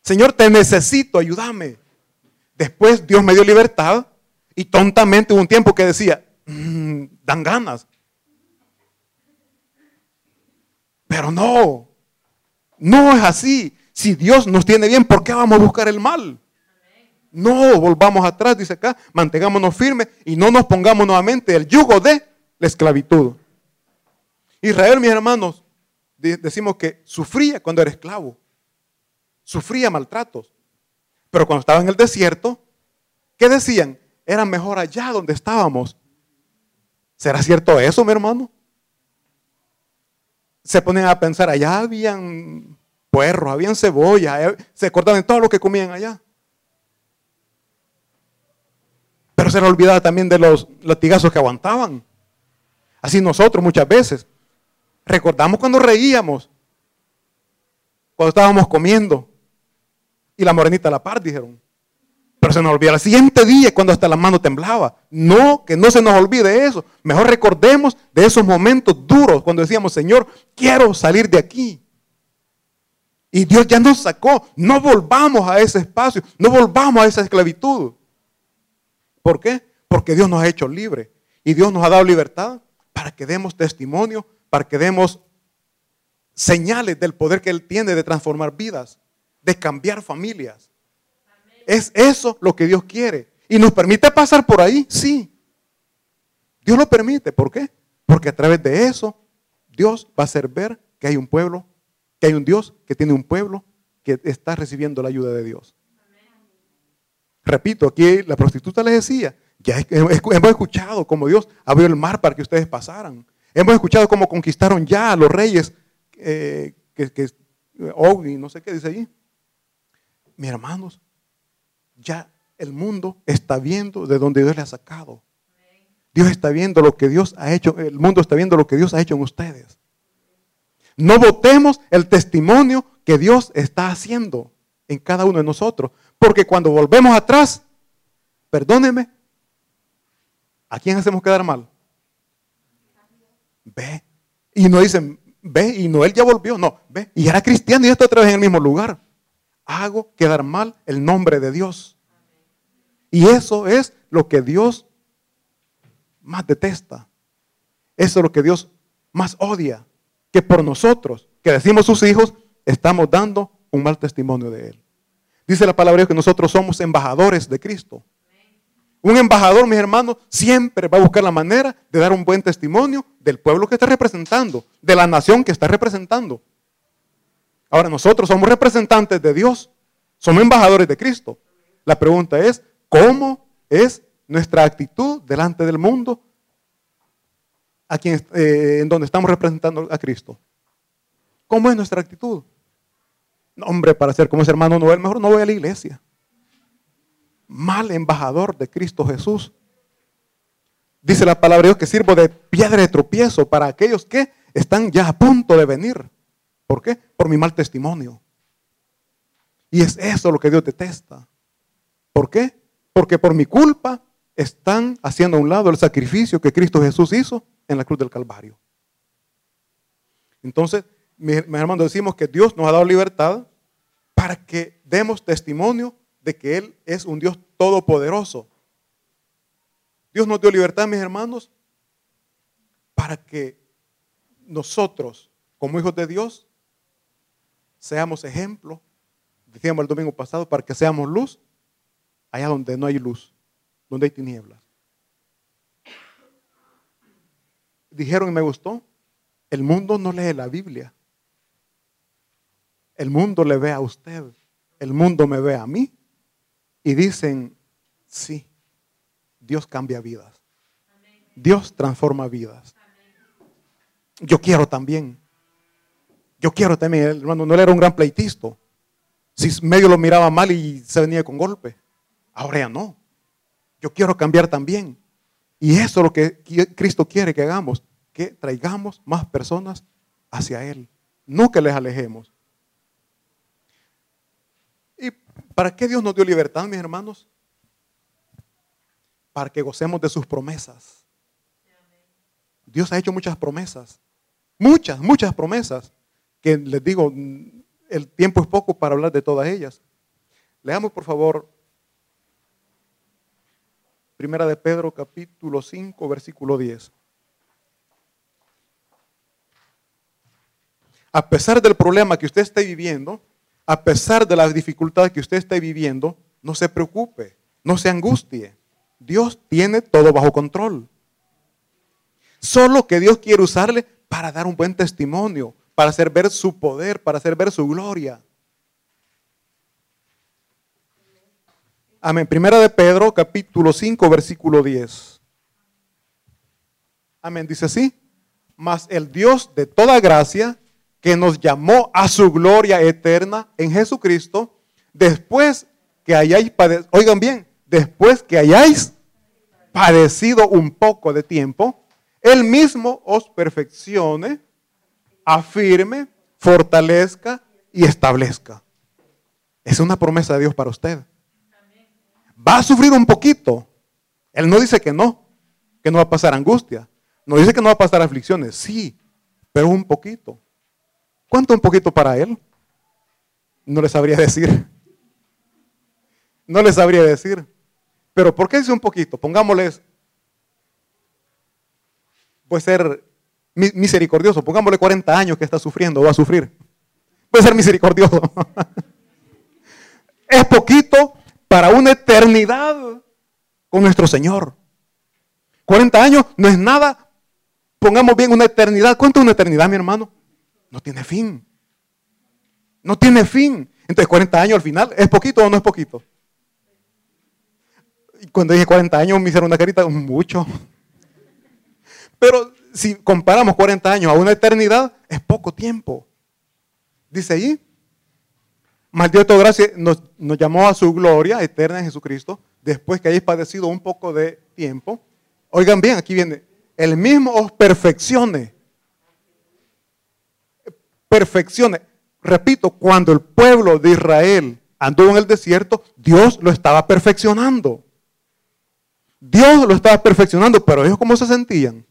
Señor, te necesito, ayúdame. Después Dios me dio libertad y tontamente hubo un tiempo que decía, mmm, dan ganas. Pero no, no es así. Si Dios nos tiene bien, ¿por qué vamos a buscar el mal? No, volvamos atrás, dice acá, mantengámonos firmes y no nos pongamos nuevamente el yugo de la esclavitud. Israel, mis hermanos, decimos que sufría cuando era esclavo, sufría maltratos, pero cuando estaba en el desierto, ¿qué decían? Era mejor allá donde estábamos. ¿Será cierto eso, mi hermano? Se ponían a pensar, allá habían puerros, habían cebollas, se acordaban de todo lo que comían allá. Pero se les olvidaba también de los latigazos que aguantaban. Así nosotros muchas veces recordamos cuando reíamos, cuando estábamos comiendo y la morenita a la par, dijeron. Pero se nos olvidó el siguiente día cuando hasta la mano temblaba. No, que no se nos olvide eso. Mejor recordemos de esos momentos duros cuando decíamos, Señor, quiero salir de aquí. Y Dios ya nos sacó. No volvamos a ese espacio, no volvamos a esa esclavitud. ¿Por qué? Porque Dios nos ha hecho libres. Y Dios nos ha dado libertad para que demos testimonio, para que demos señales del poder que Él tiene de transformar vidas, de cambiar familias. Amén. Es eso lo que Dios quiere. ¿Y nos permite pasar por ahí? Sí. Dios lo permite. ¿Por qué? Porque a través de eso, Dios va a hacer ver que hay un pueblo, que hay un Dios que tiene un pueblo que está recibiendo la ayuda de Dios. Amén. Repito, aquí la prostituta les decía, ya hemos escuchado cómo Dios abrió el mar para que ustedes pasaran. Hemos escuchado cómo conquistaron ya a los reyes, eh, que, que oh, y no sé qué dice allí. Mis hermanos, ya el mundo está viendo de donde Dios le ha sacado. Dios está viendo lo que Dios ha hecho, el mundo está viendo lo que Dios ha hecho en ustedes. No botemos el testimonio que Dios está haciendo en cada uno de nosotros, porque cuando volvemos atrás, perdóneme, ¿a quién hacemos quedar mal? Ve. Y no dicen, ve, y Noel ya volvió. No, ve. Y era cristiano y ya está otra vez en el mismo lugar. Hago quedar mal el nombre de Dios. Y eso es lo que Dios más detesta. Eso es lo que Dios más odia. Que por nosotros, que decimos sus hijos, estamos dando un mal testimonio de Él. Dice la palabra de Dios que nosotros somos embajadores de Cristo. Un embajador, mis hermanos, siempre va a buscar la manera de dar un buen testimonio del pueblo que está representando, de la nación que está representando. Ahora nosotros somos representantes de Dios, somos embajadores de Cristo. La pregunta es, ¿cómo es nuestra actitud delante del mundo a quien, eh, en donde estamos representando a Cristo? ¿Cómo es nuestra actitud? No, hombre, para ser como ese hermano Noel, mejor no voy a la iglesia. Mal embajador de Cristo Jesús. Dice la palabra de Dios que sirvo de piedra de tropiezo para aquellos que están ya a punto de venir. ¿Por qué? Por mi mal testimonio. Y es eso lo que Dios detesta. ¿Por qué? Porque por mi culpa están haciendo a un lado el sacrificio que Cristo Jesús hizo en la cruz del Calvario. Entonces, mis hermanos, decimos que Dios nos ha dado libertad para que demos testimonio de que Él es un Dios todopoderoso. Dios nos dio libertad, mis hermanos, para que nosotros, como hijos de Dios, seamos ejemplo, decíamos el domingo pasado, para que seamos luz allá donde no hay luz, donde hay tinieblas. Dijeron y me gustó, el mundo no lee la Biblia. El mundo le ve a usted, el mundo me ve a mí. Y dicen, sí, Dios cambia vidas. Dios transforma vidas. Yo quiero también. Yo quiero también. El hermano Noel era un gran pleitista. Si medio lo miraba mal y se venía con golpe. Ahora ya no. Yo quiero cambiar también. Y eso es lo que Cristo quiere que hagamos. Que traigamos más personas hacia Él. No que les alejemos. ¿Y para qué Dios nos dio libertad, mis hermanos? Para que gocemos de sus promesas. Dios ha hecho muchas promesas. Muchas, muchas promesas. Que les digo, el tiempo es poco para hablar de todas ellas. Leamos, por favor, Primera de Pedro, capítulo cinco, versículo diez. A pesar del problema que usted esté viviendo, a pesar de la dificultad que usted esté viviendo, no se preocupe, no se angustie. Dios tiene todo bajo control. Solo que Dios quiere usarle para dar un buen testimonio, para hacer ver su poder, para hacer ver su gloria. Amén. Primera de Pedro, capítulo cinco, versículo diez. Amén. Dice así: mas el Dios de toda gracia, que nos llamó a su gloria eterna en Jesucristo, después que hayáis padecido, oigan bien, después que hayáis padecido un poco de tiempo, Él mismo os perfeccione, afirme, fortalezca y establezca. Es una promesa de Dios para usted. Va a sufrir un poquito. Él no dice que no, que no va a pasar angustia. No dice que no va a pasar aflicciones, sí, pero un poquito. ¿Cuánto un poquito para Él? No le sabría decir. No le sabría decir. Pero ¿por qué dice un poquito? Pongámosles, puede ser misericordioso. Pongámosle cuarenta años que está sufriendo o va a sufrir. Puede ser misericordioso. Es poquito para una eternidad con nuestro Señor. cuarenta años no es nada. Pongamos bien una eternidad. ¿Cuánto es una eternidad, mi hermano? No tiene fin. No tiene fin. Entonces, cuarenta años al final, ¿es poquito o no es poquito? Y cuando dije cuarenta años, me hicieron una carita, mucho. Pero si comparamos cuarenta años a una eternidad, es poco tiempo. Dice ahí: mas Dios de toda gracia nos, nos llamó a su gloria eterna en Jesucristo, después que hayáis padecido un poco de tiempo. Oigan bien, aquí viene: el mismo os perfeccione. Perfecciones. Repito, cuando el pueblo de Israel anduvo en el desierto, Dios lo estaba perfeccionando. Dios lo estaba perfeccionando, pero ellos ¿cómo se sentían?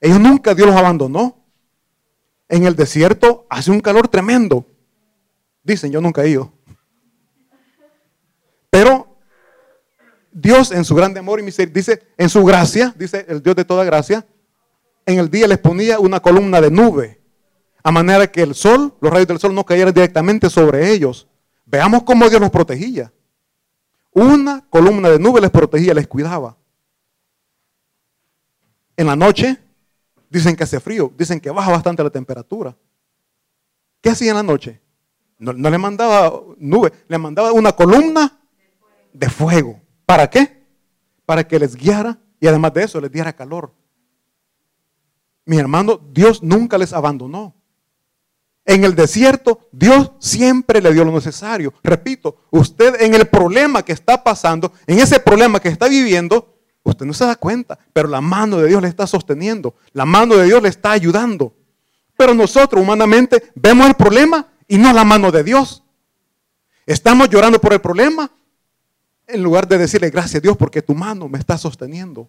Ellos nunca, Dios los abandonó. En el desierto hace un calor tremendo. Dicen, yo nunca he ido. Pero Dios en su grande amor y misericordia, dice, en su gracia, dice el Dios de toda gracia, en el día les ponía una columna de nube, a manera que el sol, los rayos del sol no cayeran directamente sobre ellos. Veamos cómo Dios los protegía. Una columna de nube les protegía, les cuidaba. En la noche, dicen que hace frío, dicen que baja bastante la temperatura. ¿Qué hacía en la noche? No, no le mandaba nube, le mandaba una columna de fuego. ¿Para qué? Para que les guiara y además de eso les diera calor. Mi hermano, Dios nunca les abandonó. En el desierto, Dios siempre le dio lo necesario. Repito, usted en el problema que está pasando, en ese problema que está viviendo, usted no se da cuenta, pero la mano de Dios le está sosteniendo, la mano de Dios le está ayudando. Pero nosotros humanamente vemos el problema y no la mano de Dios. Estamos llorando por el problema en lugar de decirle gracias a Dios porque tu mano me está sosteniendo.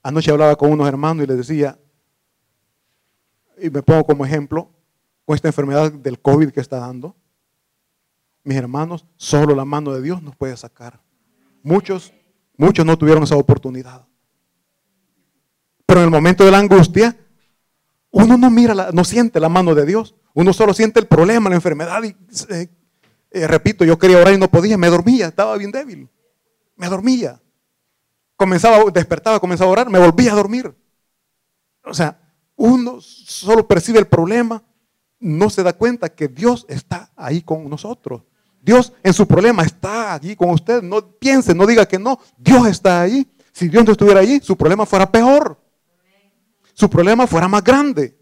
Anoche hablaba con unos hermanos y les decía, y me pongo como ejemplo, con esta enfermedad del COVID que está dando, mis hermanos, solo la mano de Dios nos puede sacar. Muchos, muchos no tuvieron esa oportunidad. Pero en el momento de la angustia, uno no mira, la, no siente la mano de Dios. Uno solo siente el problema, la enfermedad. Y, eh, eh, repito, yo quería orar y no podía, me dormía, estaba bien débil. Me dormía. Comenzaba, despertaba, comenzaba a orar, me volvía a dormir. O sea, uno solo percibe el problema, no se da cuenta que Dios está ahí con nosotros. Dios en su problema está allí con usted. No piense, no diga que no. Dios está allí. Si Dios no estuviera allí, su problema fuera peor. Su problema fuera más grande.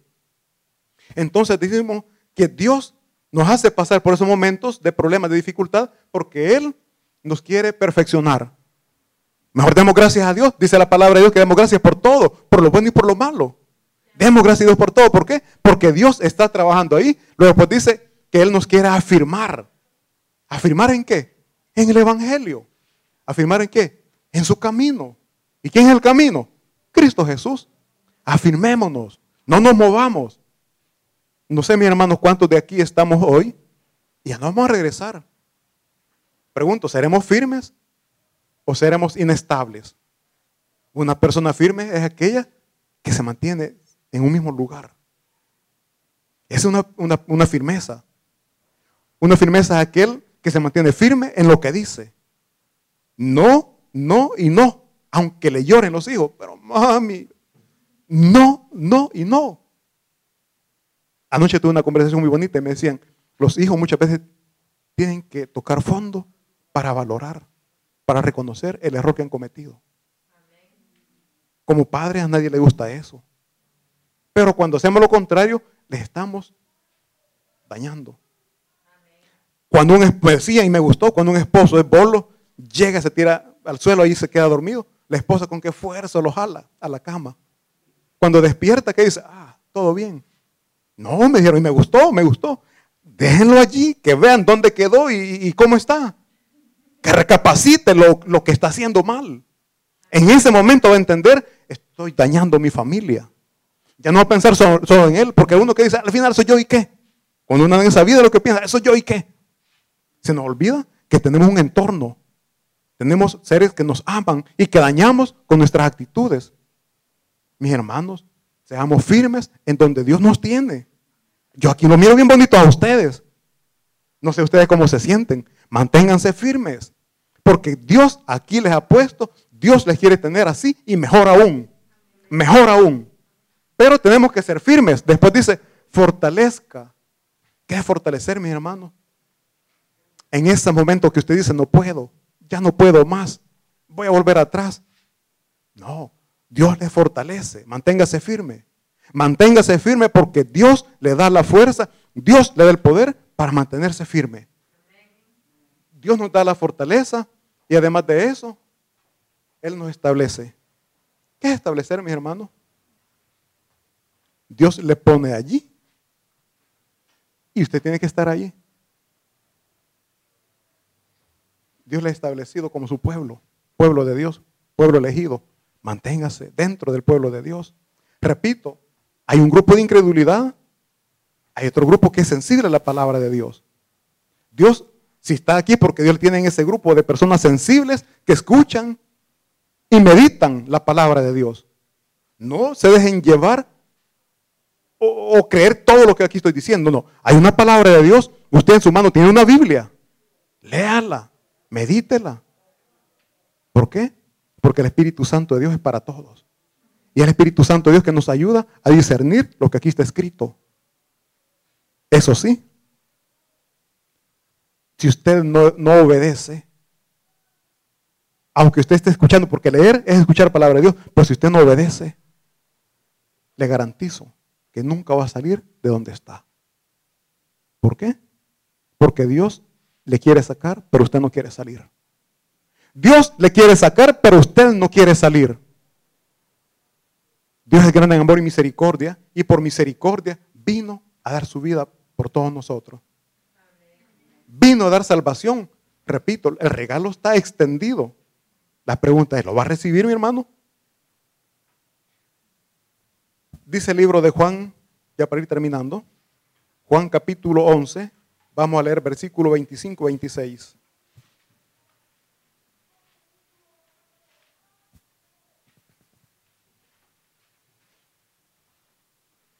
Entonces decimos que Dios nos hace pasar por esos momentos de problemas, de dificultad, porque Él nos quiere perfeccionar. Mejor demos gracias a Dios. Dice la palabra de Dios que demos gracias por todo, por lo bueno y por lo malo. Demos gracias a Dios por todo. ¿Por qué? Porque Dios está trabajando ahí. Luego pues dice que Él nos quiere afirmar. ¿Afirmar en qué? En el Evangelio. ¿Afirmar en qué? En su camino. ¿Y quién es el camino? Cristo Jesús. Afirmémonos. No nos movamos. No sé, mis hermanos, cuántos de aquí estamos hoy. Y ya no vamos a regresar. Pregunto, ¿seremos firmes o seremos inestables? Una persona firme es aquella que se mantiene en un mismo lugar. Es una, una, una firmeza. Una firmeza es aquel que se mantiene firme en lo que dice. No, no y no. Aunque le lloren los hijos. Pero mami, no, no y no. Anoche tuve una conversación muy bonita y me decían, los hijos muchas veces tienen que tocar fondo para valorar, para reconocer el error que han cometido. Como padres a nadie le gusta eso. Pero cuando hacemos lo contrario, les estamos dañando. Cuando un esposo, y me gustó, cuando un esposo es bolo, llega, se tira al suelo, ahí se queda dormido. La esposa con qué fuerza lo jala a la cama. Cuando despierta, ¿qué dice? Ah, todo bien. No, me dijeron, y me gustó, me gustó. Déjenlo allí, que vean dónde quedó y, y cómo está. Que recapacite lo, lo que está haciendo mal. En ese momento va a entender, estoy dañando a mi familia. Ya no va a pensar solo, solo en él, porque uno que dice, al final soy yo y qué. Cuando uno en esa vida lo que piensa, soy yo y qué. Se nos olvida que tenemos un entorno. Tenemos seres que nos aman y que dañamos con nuestras actitudes. Mis hermanos, seamos firmes en donde Dios nos tiene. Yo aquí lo miro bien bonito a ustedes. No sé ustedes cómo se sienten. Manténganse firmes. Porque Dios aquí les ha puesto. Dios les quiere tener así y mejor aún. Mejor aún. Pero tenemos que ser firmes. Después dice, fortalezca. ¿Qué es fortalecer, mis hermanos? En ese momento que usted dice, no puedo, ya no puedo más, voy a volver atrás. No, Dios le fortalece, manténgase firme. Manténgase firme porque Dios le da la fuerza, Dios le da el poder para mantenerse firme. Dios nos da la fortaleza y además de eso, Él nos establece. ¿Qué es establecer, mis hermanos? Dios le pone allí y usted tiene que estar allí. Dios le ha establecido como su pueblo, pueblo de Dios, pueblo elegido. Manténgase dentro del pueblo de Dios. Repito, hay un grupo de incredulidad, hay otro grupo que es sensible a la palabra de Dios. Dios, si está aquí, porque Dios tiene en ese grupo de personas sensibles que escuchan y meditan la palabra de Dios. No se dejen llevar o, o creer todo lo que aquí estoy diciendo. No, hay una palabra de Dios. Usted en su mano tiene una Biblia. Léala. Medítela. ¿Por qué? Porque el Espíritu Santo de Dios es para todos. Y el Espíritu Santo de Dios que nos ayuda a discernir lo que aquí está escrito. Eso sí, si usted no, no obedece, aunque usted esté escuchando, porque leer es escuchar la palabra de Dios, pero si usted no obedece, le garantizo que nunca va a salir de donde está. ¿Por qué? Porque Dios le quiere sacar, pero usted no quiere salir. Dios le quiere sacar, pero usted no quiere salir. Dios es grande en amor y misericordia, y por misericordia vino a dar su vida por todos nosotros. Vino a dar salvación. Repito, el regalo está extendido. La pregunta es, ¿lo va a recibir, mi hermano? Dice el libro de Juan, ya para ir terminando, Juan capítulo once. Vamos a leer versículo veinticinco a veintiséis.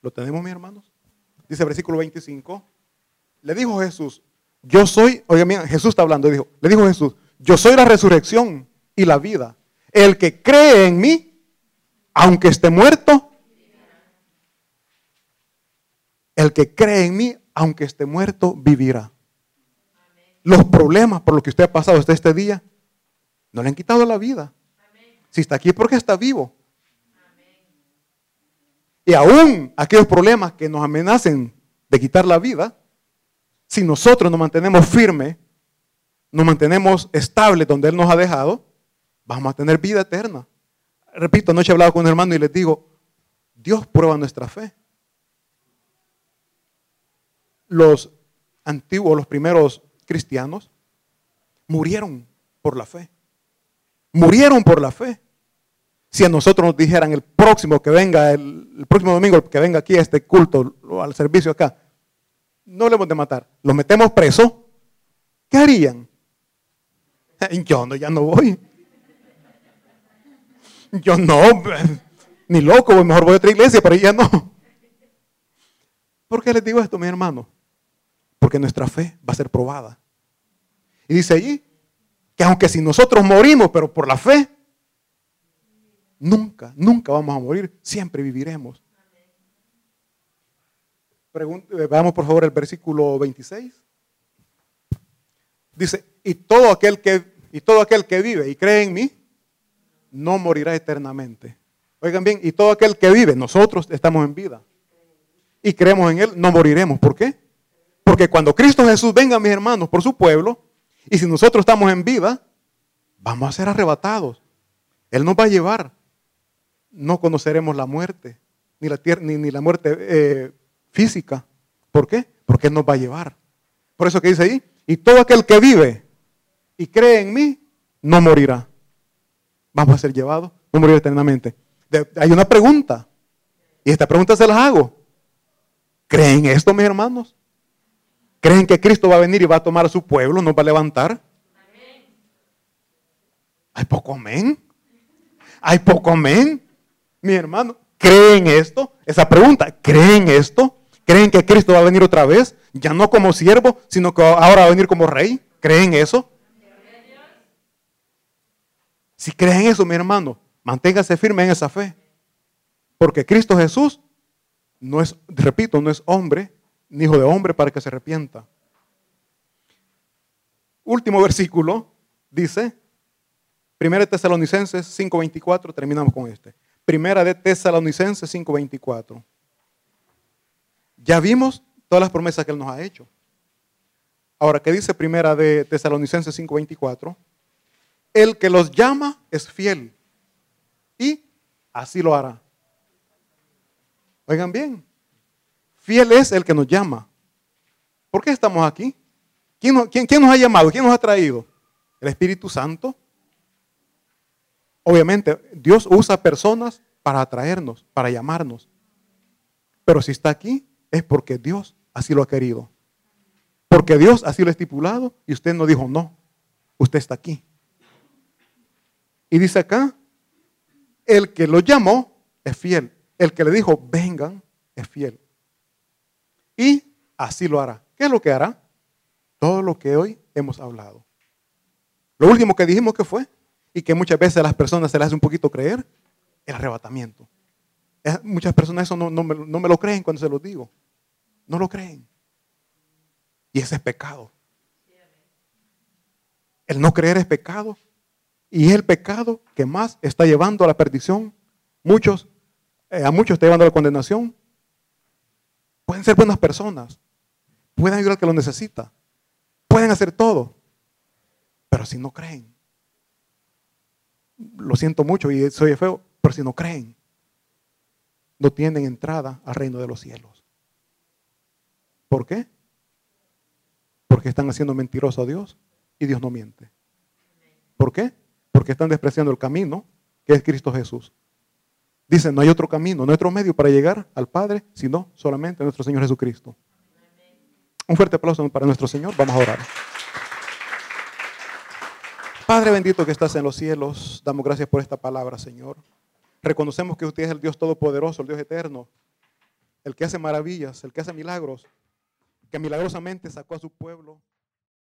¿Lo tenemos, mis hermanos? Dice versículo veinticinco. Le dijo Jesús, yo soy, oiga, mira, Jesús está hablando, dijo, le dijo Jesús, yo soy la resurrección y la vida. El que cree en mí, aunque esté muerto, el que cree en mí, aunque esté muerto, vivirá. Amén. los problemas por los que usted ha pasado hasta este día no le han quitado la vida. Amén. Si está aquí es porque está vivo. Amén. Y aún aquellos problemas que nos amenacen de quitar la vida, si nosotros nos mantenemos firmes, nos mantenemos estables donde Él nos ha dejado, vamos a tener vida eterna. Repito, anoche he hablado con un hermano y les digo, Dios prueba nuestra fe. Los antiguos, los primeros cristianos, murieron por la fe. Murieron por la fe. Si a nosotros nos dijeran el próximo que venga, el, el próximo domingo que venga aquí a este culto, al servicio acá, no le hemos de matar, los metemos presos, ¿qué harían? Yo no, ya no voy. Yo no, ni loco, mejor voy a otra iglesia, pero ya no. ¿Por qué les digo esto, mi hermano? Porque nuestra fe va a ser probada. Y dice allí que aunque si nosotros morimos, pero por la fe, nunca, nunca vamos a morir, siempre viviremos. Pregunte, veamos por favor el versículo veintiséis. Dice, y todo aquel que, y todo aquel que vive y cree en mí, no morirá eternamente. Oigan bien, y todo aquel que vive, nosotros estamos en vida y creemos en Él, no moriremos. ¿Por qué? Porque cuando Cristo Jesús venga, mis hermanos, por su pueblo, y si nosotros estamos en vida, vamos a ser arrebatados. Él nos va a llevar. No conoceremos la muerte, ni la, tierra, ni, ni la muerte eh, física. ¿Por qué? Porque Él nos va a llevar. Por eso que dice ahí, y todo aquel que vive y cree en mí, no morirá. Vamos a ser llevados, no morir eternamente. De, hay una pregunta, y esta pregunta se las hago. ¿Creen esto, mis hermanos? ¿Creen que Cristo va a venir y va a tomar a su pueblo, nos va a levantar? Amén. ¿Hay poco amén? ¿Hay poco amén? Mi hermano, ¿creen esto? Esa pregunta, ¿creen esto? ¿Creen que Cristo va a venir otra vez? Ya no como siervo, sino que ahora va a venir como rey. ¿Creen eso? Si creen eso, mi hermano, manténgase firme en esa fe. Porque Cristo Jesús no es, repito, no es hombre, ni hijo de hombre para que se arrepienta. Último versículo, dice, Primera de Tesalonicenses cinco veinticuatro, terminamos con este. Primera de Tesalonicenses cinco veinticuatro. Ya vimos todas las promesas que Él nos ha hecho. Ahora, ¿qué dice Primera de Tesalonicenses cinco veinticuatro? El que los llama es fiel y así lo hará. Oigan bien, fiel es el que nos llama. ¿Por qué estamos aquí? ¿Quién nos, quién, quién nos ha llamado? ¿Quién nos ha traído? El Espíritu Santo. Obviamente, Dios usa personas para atraernos, para llamarnos. Pero si está aquí, es porque Dios así lo ha querido. Porque Dios así lo ha estipulado y usted no dijo no. Usted está aquí. Y dice acá, el que lo llamó es fiel. El que le dijo, vengan, es fiel. Y así lo hará. ¿Qué es lo que hará? Todo lo que hoy hemos hablado. Lo último que dijimos que fue, y que muchas veces a las personas se les hace un poquito creer, el arrebatamiento. Muchas personas eso no, no, me, no me lo creen cuando se lo digo. No lo creen. Y ese es pecado. El no creer es pecado. Y es el pecado que más está llevando a la perdición. Muchos, eh, a muchos está llevando a la condenación. Pueden ser buenas personas. Pueden ayudar al que lo necesita. Pueden hacer todo. Pero si no creen. Lo siento mucho y soy feo, pero si no creen, no tienen entrada al reino de los cielos. ¿Por qué? Porque están haciendo mentiroso a Dios y Dios no miente. ¿Por qué? Porque están despreciando el camino que es Cristo Jesús. Dicen, no hay otro camino, no hay otro medio para llegar al Padre, sino solamente a nuestro Señor Jesucristo. Amén. Un fuerte aplauso para nuestro Señor. Vamos a orar. Padre bendito que estás en los cielos, damos gracias por esta palabra, Señor. Reconocemos que usted es el Dios todopoderoso, el Dios eterno, el que hace maravillas, el que hace milagros, que milagrosamente sacó a su pueblo.